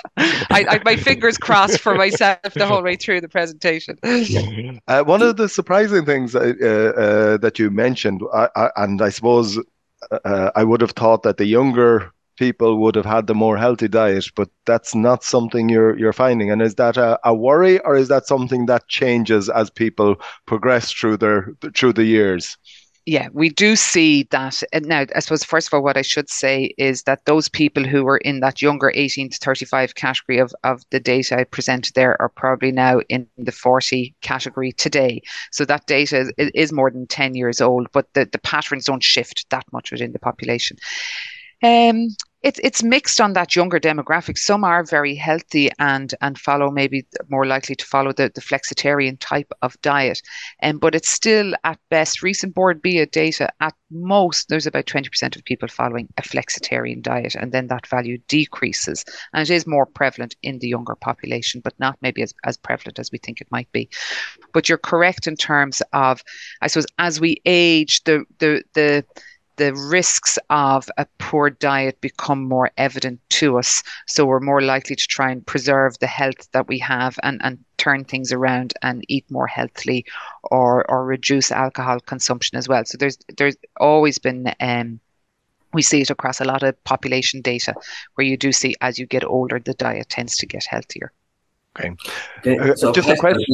My fingers crossed for myself the whole way through the presentation. One of the surprising things that you mentioned, and I suppose I would have thought that the younger people would have had the more healthy diet, but that's not something you're finding. And is that a worry, or is that something that changes as people progress through the years? Yeah, we do see that. And now, I suppose, first of all, what I should say is that those people who were in that younger 18 to 35 category of the data I presented there are probably now in the 40 category today. So that data is more than 10 years old, but the patterns don't shift that much within the population. It's mixed on that younger demographic. Some are very healthy and follow, maybe more likely to follow the flexitarian type of diet. But it's still at best, recent Board BIA data, at most, there's about 20% of people following a flexitarian diet, and then that value decreases. And it is more prevalent in the younger population, but not maybe as prevalent as we think it might be. But you're correct in terms of, I suppose, as we age, the risks of a poor diet become more evident to us. So we're more likely to try and preserve the health that we have and turn things around and eat more healthily or reduce alcohol consumption as well. So there's always been, we see it across a lot of population data where you do see as you get older, the diet tends to get healthier. Okay. So just a question.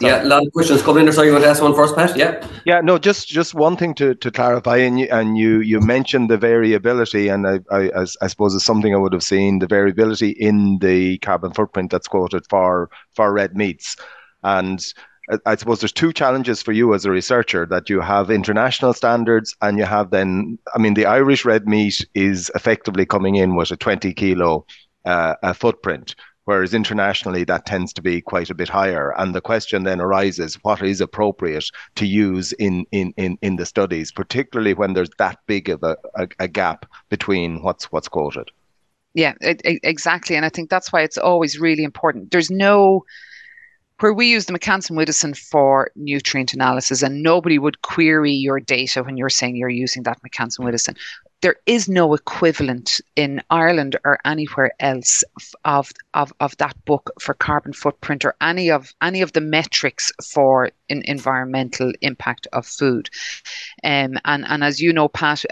Yeah, a lot of questions coming in. Or sorry, you want to ask one first, Pat? Yeah. Yeah, no, just one thing to clarify. And you mentioned the variability, and I suppose it's something I would have seen, the variability in the carbon footprint that's quoted for red meats. And I suppose there's two challenges for you as a researcher, that you have international standards and you have then, I mean, the Irish red meat is effectively coming in with a 20-kilo footprint. Whereas internationally, that tends to be quite a bit higher. And the question then arises, what is appropriate to use in the studies, particularly when there's that big of a gap between what's quoted? Yeah, exactly. And I think that's why it's always really important. There's no... Where we use the McCance and Widdowson for nutrient analysis, and nobody would query your data when you're saying you're using that McCance and Widdowson. There is no equivalent in Ireland or anywhere else of that book for carbon footprint or any of the metrics for an environmental impact of food. And as you know, Pat,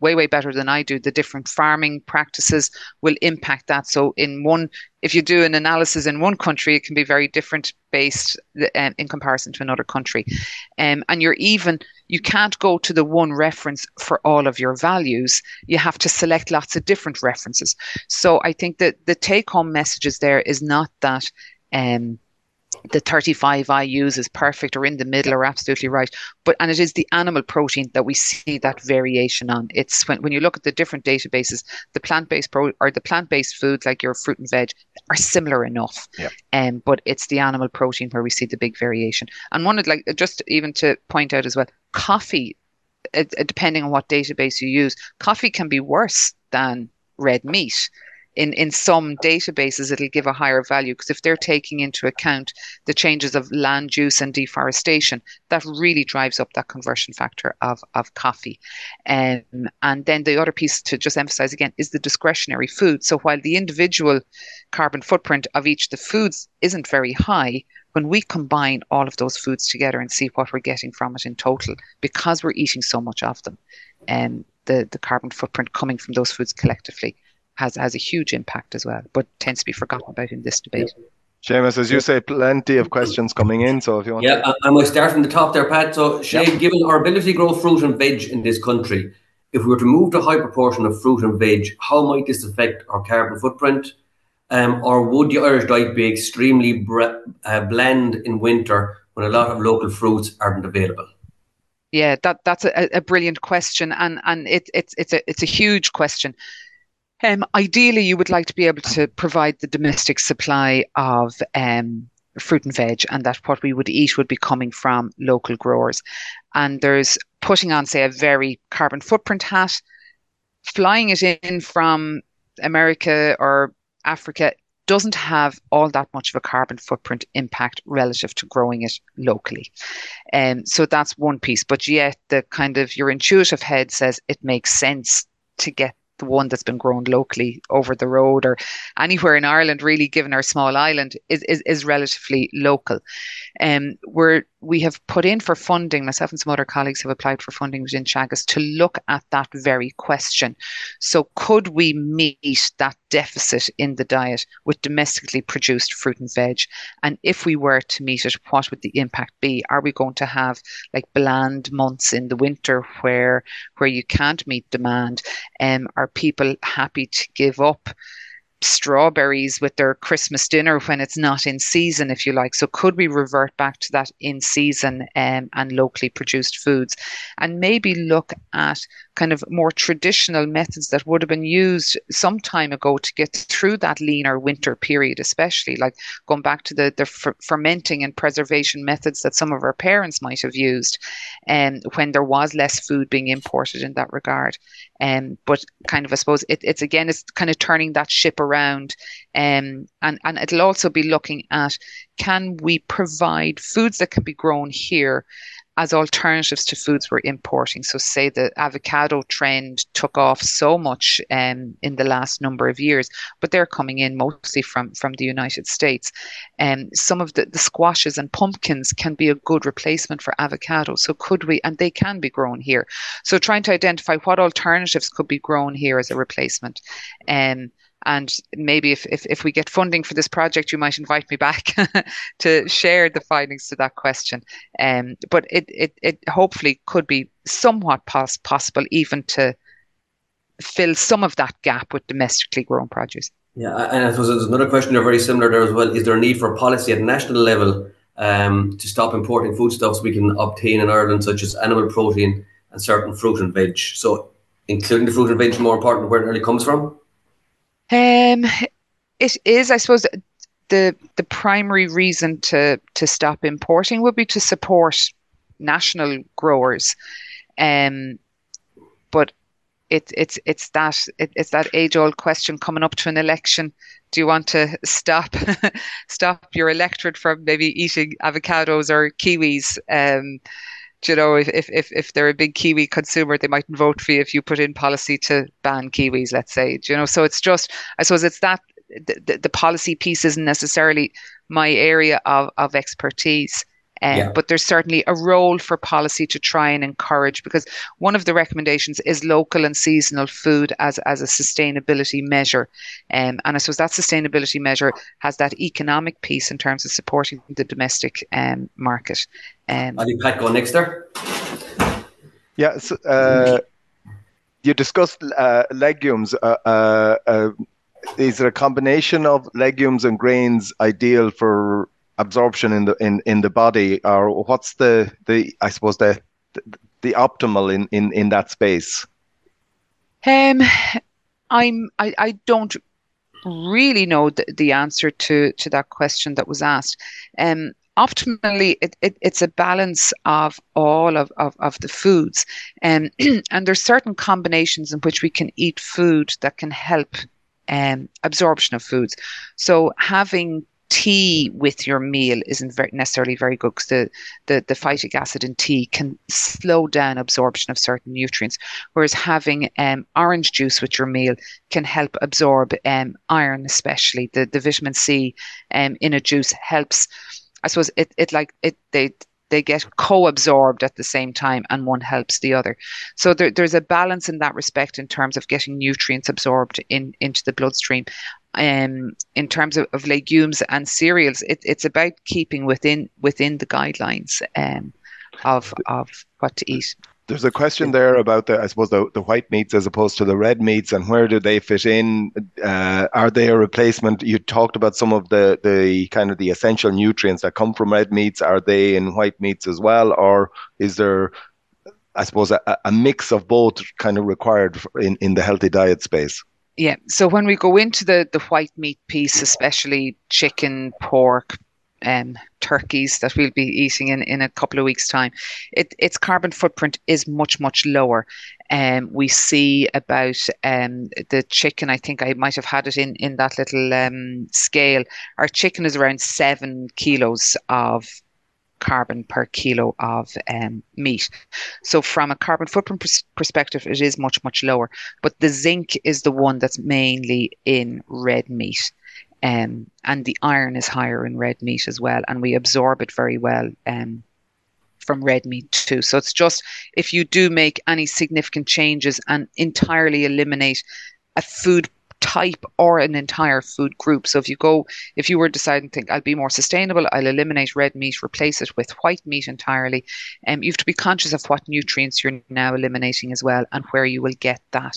way better than I do, the different farming practices will impact that. So if you do an analysis in one country, it can be very different based in comparison to another country. And you can't go to the one reference for all of your values. You have to select lots of different references. So I think that the take-home messages there is not that the 35 I use is perfect or in the middle or absolutely right. And it is the animal protein that we see that variation on. It's when you look at the different databases, the plant-based plant-based foods like your fruit and veg are similar enough. Yep. But it's the animal protein where we see the big variation. And one, like, just even to point out as well, coffee, depending on what database you use, coffee can be worse than red meat in some databases it'll give a higher value, because if they're taking into account the changes of land use and deforestation, that really drives up that conversion factor of coffee. And then the other piece to just emphasize again is the discretionary food. So while the individual carbon footprint of each of the foods isn't very high, when we combine all of those foods together and see what we're getting from it in total, because we're eating so much of them, the carbon footprint coming from those foods collectively has a huge impact as well, but tends to be forgotten about in this debate. Seamus, as you say, plenty of questions coming in, so if you want to... and we'll start from the top there, Pat. So, Sinead, given our ability to grow fruit and veg in this country, if we were to move to a high proportion of fruit and veg, how might this affect our carbon footprint? Or would the Irish diet be extremely bland in winter when a lot of local fruits aren't available? Yeah, that's a brilliant question, and it's a huge question. Ideally, you would like to be able to provide the domestic supply of fruit and veg, and that what we would eat would be coming from local growers. And there's putting on, say, a very carbon footprint hat, flying it in from America or Africa doesn't have all that much of a carbon footprint impact relative to growing it locally. So that's one piece. But yet the kind of your intuitive head says it makes sense to get the one that's been grown locally over the road or anywhere in Ireland, really, given our small island, is relatively local. We have put in for funding, myself and some other colleagues have applied for funding within Teagasc to look at that very question. So could we meet that deficit in the diet with domestically produced fruit and veg? And if we were to meet it, what would the impact be? Are we going to have like bland months in the winter where you can't meet demand? Are people happy to give up strawberries with their Christmas dinner when it's not in season, if you like? So could we revert back to that in season and locally produced foods, and maybe look at kind of more traditional methods that would have been used some time ago to get through that leaner winter period, especially like going back to the fermenting and preservation methods that some of our parents might have used when there was less food being imported in that regard. But kind of, I suppose, it's kind of turning that ship around, and it'll also be looking at, can we provide foods that can be grown here as alternatives to foods we're importing? So say the avocado trend took off so much in the last number of years, but they're coming in mostly from the United States. Some of the squashes and pumpkins can be a good replacement for avocado. So could we, and they can be grown here. So trying to identify what alternatives could be grown here as a replacement. And maybe if we get funding for this project, you might invite me back to share the findings to that question. But it hopefully could be somewhat possible even to fill some of that gap with domestically grown produce. Yeah, and I suppose there's another question there very similar there as well. Is there a need for policy at national level to stop importing foodstuffs we can obtain in Ireland, such as animal protein and certain fruit and veg? So including the fruit and veg, more important where it really comes from? It is, I suppose, the primary reason to stop importing would be to support national growers, but it's that age old question coming up to an election. Do you want to stop your electorate from maybe eating avocados or kiwis? Do you know, if they're a big kiwi consumer, they mightn't vote for you if you put in policy to ban kiwis, let's say. Do you know, so it's just, I suppose it's that the policy piece isn't necessarily my area of expertise. But there's certainly a role for policy to try and encourage, because one of the recommendations is local and seasonal food as a sustainability measure. And I suppose that sustainability measure has that economic piece in terms of supporting the domestic market. I think Pat, go next there. Yeah, so, you discussed legumes. Is there a combination of legumes and grains ideal for absorption in the body, or what's the I suppose the optimal in that space? I don't really know the answer to that question that was asked. Optimally, it's a balance of all of the foods, and there's certain combinations in which we can eat food that can help absorption of foods. So having tea with your meal isn't necessarily very good, because the phytic acid in tea can slow down absorption of certain nutrients, whereas having orange juice with your meal can help absorb iron, especially the vitamin C in a juice helps. I suppose they get co-absorbed at the same time, and one helps the other. So there's a balance in that respect in terms of getting nutrients absorbed into the bloodstream. In terms of legumes and cereals, it's about keeping within the guidelines of what to eat. There's a question there about the white meats as opposed to the red meats, and where do they fit in? Are they a replacement? You talked about some of the kind of the essential nutrients that come from red meats. Are they in white meats as well, or is there, I suppose, a mix of both kind of required in the healthy diet space? Yeah. So when we go into the white meat piece, especially chicken, pork, turkeys that we'll be eating in a couple of weeks' time, its carbon footprint is much, much lower. We see about the chicken, I think I might have had it in that little scale. Our chicken is around 7 kilos of carbon per kilo of meat. So from a carbon footprint perspective, it is much, much lower. But the zinc is the one that's mainly in red meat. And the iron is higher in red meat as well, and we absorb it very well from red meat too. So it's just, if you do make any significant changes and entirely eliminate a food type or an entire food group. So if you were deciding to think, I'll be more sustainable, I'll eliminate red meat, replace it with white meat entirely, you have to be conscious of what nutrients you're now eliminating as well, and where you will get that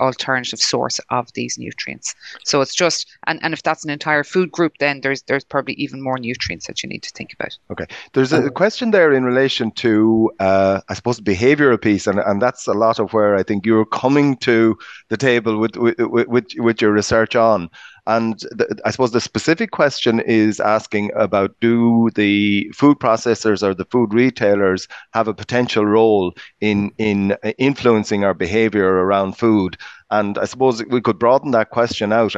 alternative source of these nutrients. So it's just, and if that's an entire food group, then there's probably even more nutrients that you need to think about. Okay. There's a question there in relation to, I suppose, behavioural piece, and that's a lot of where I think you're coming to the table with your research on. And I suppose the specific question is asking about, do the food processors or the food retailers have a potential role in influencing our behavior around food? And I suppose we could broaden that question out.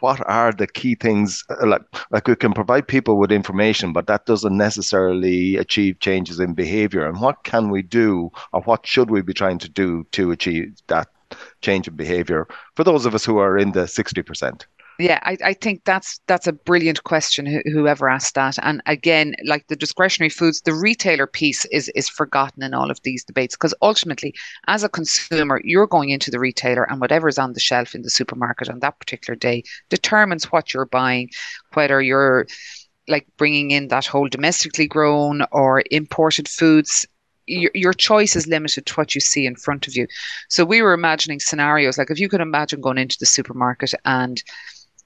What are the key things? Like we can provide people with information, but that doesn't necessarily achieve changes in behavior. And what can we do, or what should we be trying to do to achieve that change in behavior for those of us who are in the 60%? Yeah, I think that's a brilliant question, whoever asked that. And again, like the discretionary foods, the retailer piece is forgotten in all of these debates, because ultimately, as a consumer, you're going into the retailer, and whatever's on the shelf in the supermarket on that particular day determines what you're buying, whether you're like bringing in that whole domestically grown or imported foods. Your choice is limited to what you see in front of you. So we were imagining scenarios, like if you could imagine going into the supermarket and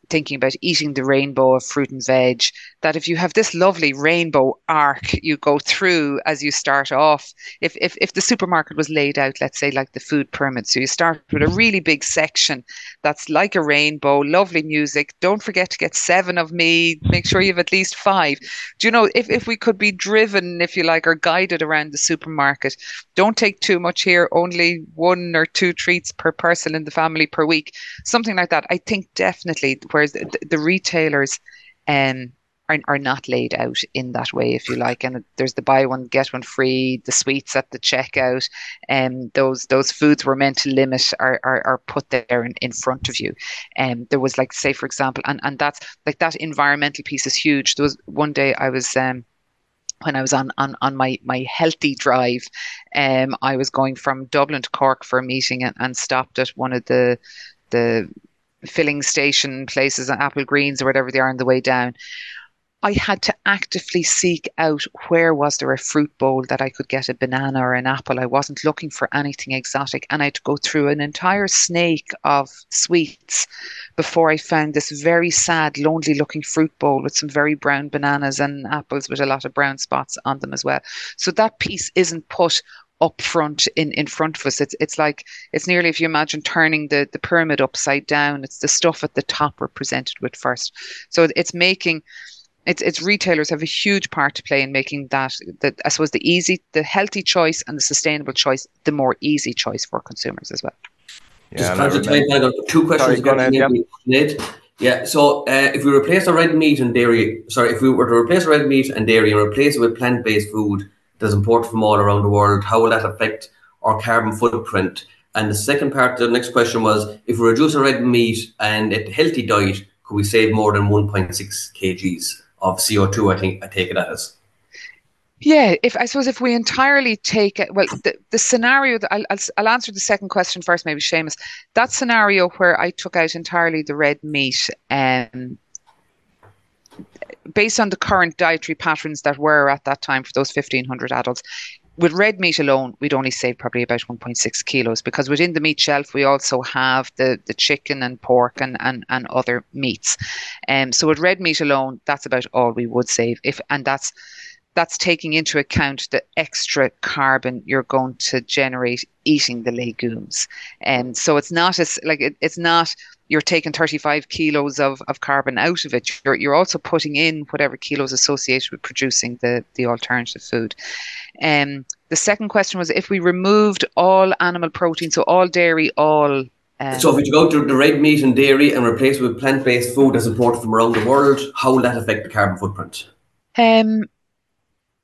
thinking about eating the rainbow of fruit and veg, that if you have this lovely rainbow arc you go through as you start off, if the supermarket was laid out, let's say, like the food pyramid, so you start with a really big section that's like a rainbow, lovely music, don't forget to get 7 of me, make sure you have at least 5. Do you know, if we could be driven, if you like, or guided around the supermarket, don't take too much here, only 1 or 2 treats per person in the family per week, something like that. I think definitely where the retailers are not laid out in that way, if you like. And there's the buy one, get one free, the sweets at the checkout, and those foods we're meant to limit are put there in front of you. And there was, like, say, for example, and that's like, that environmental piece is huge. There was one day I was when I was on my healthy drive, I was going from Dublin to Cork for a meeting, and stopped at one of the filling station places, Apple Greens or whatever they are, on the way down. I had to actively seek out, where was there a fruit bowl that I could get a banana or an apple? I wasn't looking for anything exotic, and I had to go through an entire snake of sweets before I found this very sad, lonely looking fruit bowl with some very brown bananas and apples with a lot of brown spots on them as well. So that piece isn't put up front in front of us. It's like, it's nearly, if you imagine turning the pyramid upside down, it's the stuff at the top we're presented with first. So it's retailers have a huge part to play in making that I suppose the healthy choice and the sustainable choice, the more easy choice for consumers as well. Just concentrate on the two questions. Yeah, so if we replace our red meat and dairy, if we were to replace red meat and dairy and replace it with plant-based food that's imported from all around the world, how will that affect our carbon footprint? And the second part, the next question was, if we reduce our red meat and a healthy diet, could we save more than 1.6 kgs of CO2, I take it as? Yeah, if we entirely take it, well, the scenario, that I'll answer the second question first, maybe Seamus. That scenario where I took out entirely the red meat, based on the current dietary patterns that were at that time for those 1,500 adults, with red meat alone, we'd only save probably about 1.6 kilos, because within the meat shelf, we also have the chicken and pork and other meats. So with red meat alone, that's about all we would save. That's taking into account the extra carbon you're going to generate eating the legumes. And so it's not as you're taking 35 kilos of carbon out of it. You're also putting in whatever kilos associated with producing the alternative food. The second question was, if we removed all animal protein, so all dairy, all... so if you go to the red meat and dairy and replace it with plant-based food as imported from around the world, how will that affect the carbon footprint?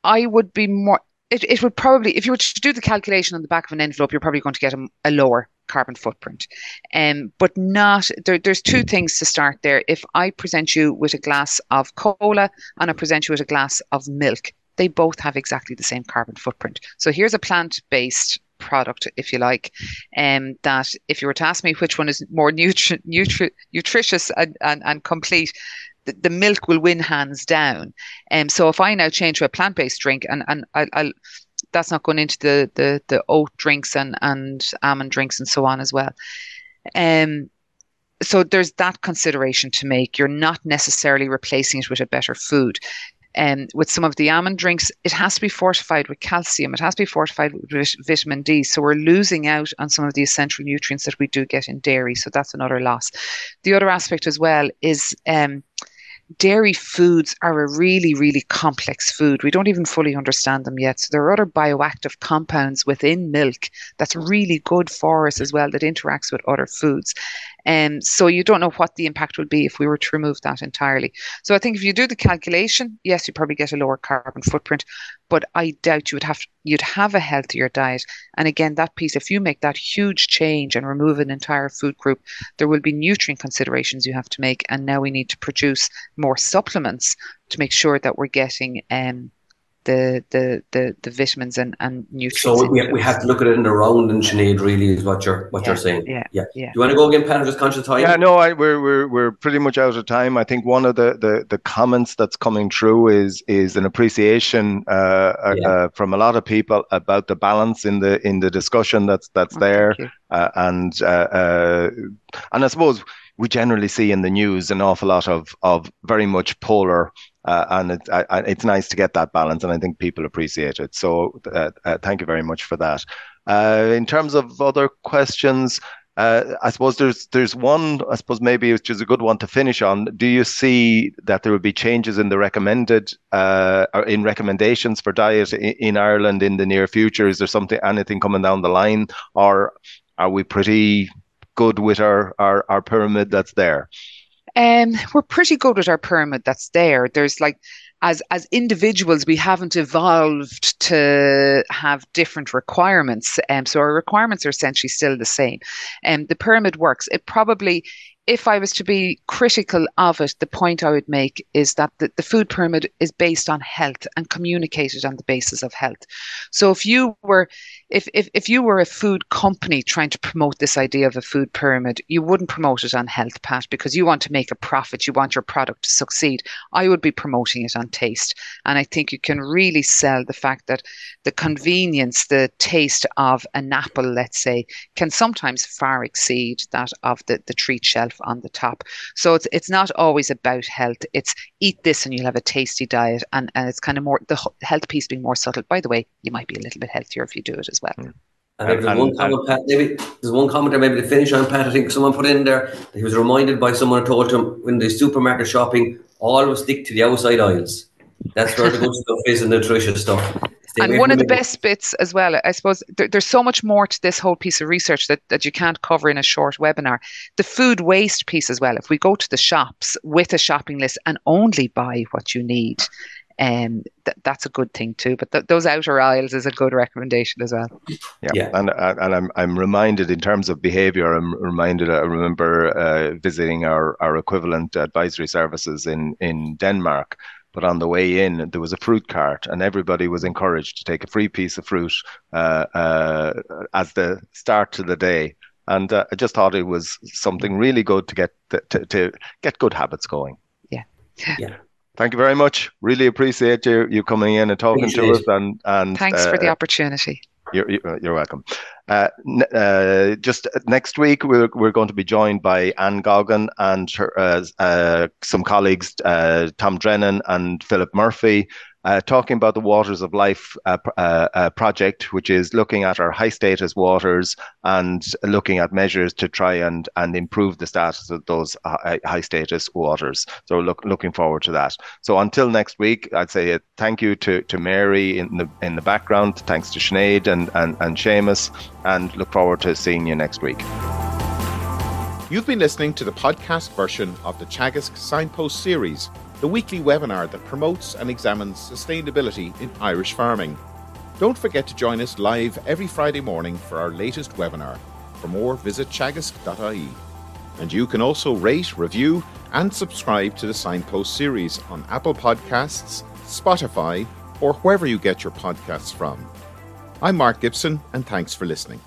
I would be more, it would probably, if you were to do the calculation on the back of an envelope, you're probably going to get a lower carbon footprint. But not, there's two things to start there. If I present you with a glass of cola and I present you with a glass of milk, they both have exactly the same carbon footprint. So here's a plant-based product, if you like, that if you were to ask me which one is more nutritious and complete, the milk will win hands down. So if I now change to a plant-based drink, and I'll, that's not going into the oat drinks and almond drinks and so on as well. So there's that consideration to make. You're not necessarily replacing it with a better food. With some of the almond drinks, it has to be fortified with calcium. It has to be fortified with vitamin D. So we're losing out on some of the essential nutrients that we do get in dairy. So that's another loss. The other aspect as well is... dairy foods are a really, really complex food. We don't even fully understand them yet. So there are other bioactive compounds within milk that's really good for us as well, that interacts with other foods. And so you don't know what the impact would be if we were to remove that entirely. So I think if you do the calculation, yes, you probably get a lower carbon footprint, but I doubt you'd have a healthier diet. And again, that piece, if you make that huge change and remove an entire food group, there will be nutrient considerations you have to make. And now we need to produce more supplements to make sure that we're getting the vitamins and nutrients. So we have to look at it in the round, and Sinead, really, is what you're saying. Yeah. Do you want to go again, Pat? I'm just conscious of time. Yeah, no, we're pretty much out of time. I think one of the comments that's coming through is an appreciation from a lot of people about the balance in the discussion that's there, and I suppose we generally see in the news an awful lot of very much polar. And it's nice to get that balance, and I think people appreciate it. So thank you very much for that. In terms of other questions, I suppose there's one, I suppose maybe which is a good one to finish on. Do you see that there will be changes in the recommendations for diet in Ireland in the near future? Is there anything coming down the line, or are we pretty good with our pyramid that's there? We're pretty good with our pyramid that's there. There's as individuals, we haven't evolved to have different requirements. So our requirements are essentially still the same. The pyramid works. It probably, if I was to be critical of it, the point I would make is that the food pyramid is based on health and communicated on the basis of health. So if you were a food company trying to promote this idea of a food pyramid, you wouldn't promote it on health, Pat, because you want to make a profit. You want your product to succeed. I would be promoting it on taste. And I think you can really sell the fact that the convenience, the taste of an apple, let's say, can sometimes far exceed that of the treat shelf on the top. So it's not always about health. It's eat this and you'll have a tasty diet, and it's kind of more the health piece being more subtle. By the way, you might be a little bit healthier if you do it as well. There's one commenter maybe to finish on, Pat. I think someone put in there that he was reminded by someone who told him, when the supermarket shopping, always stick to the outside aisles. That's where the good stuff is and nutritious stuff. And one of the best bits as well, I suppose, there's so much more to this whole piece of research that you can't cover in a short webinar. The food waste piece as well. If we go to the shops with a shopping list and only buy what you need, that's a good thing too. But those outer aisles is a good recommendation as well. Yeah. And I'm reminded in terms of behaviour. I remember visiting our equivalent advisory services in Denmark. But on the way in, there was a fruit cart, and everybody was encouraged to take a free piece of fruit as the start to the day. And I just thought it was something really good to get to get good habits going. Yeah. Thank you very much. Really appreciate you coming in and talking to us. And thanks for the opportunity. You're welcome. Just next week, we're going to be joined by Anne Goggin and her, some colleagues, Tom Drennan and Philip Murphy, talking about the Waters of Life project, which is looking at our high-status waters and looking at measures to try and improve the status of those high-status waters. So looking forward to that. So until next week, I'd say thank you to Mary in the background. Thanks to Sinead and Seamus, and look forward to seeing you next week. You've been listening to the podcast version of the Teagasc Signpost Series, the weekly webinar that promotes and examines sustainability in Irish farming. Don't forget to join us live every Friday morning for our latest webinar. For more, visit teagasc.ie. And you can also rate, review, and subscribe to the Signpost Series on Apple Podcasts, Spotify, or wherever you get your podcasts from. I'm Mark Gibson, and thanks for listening.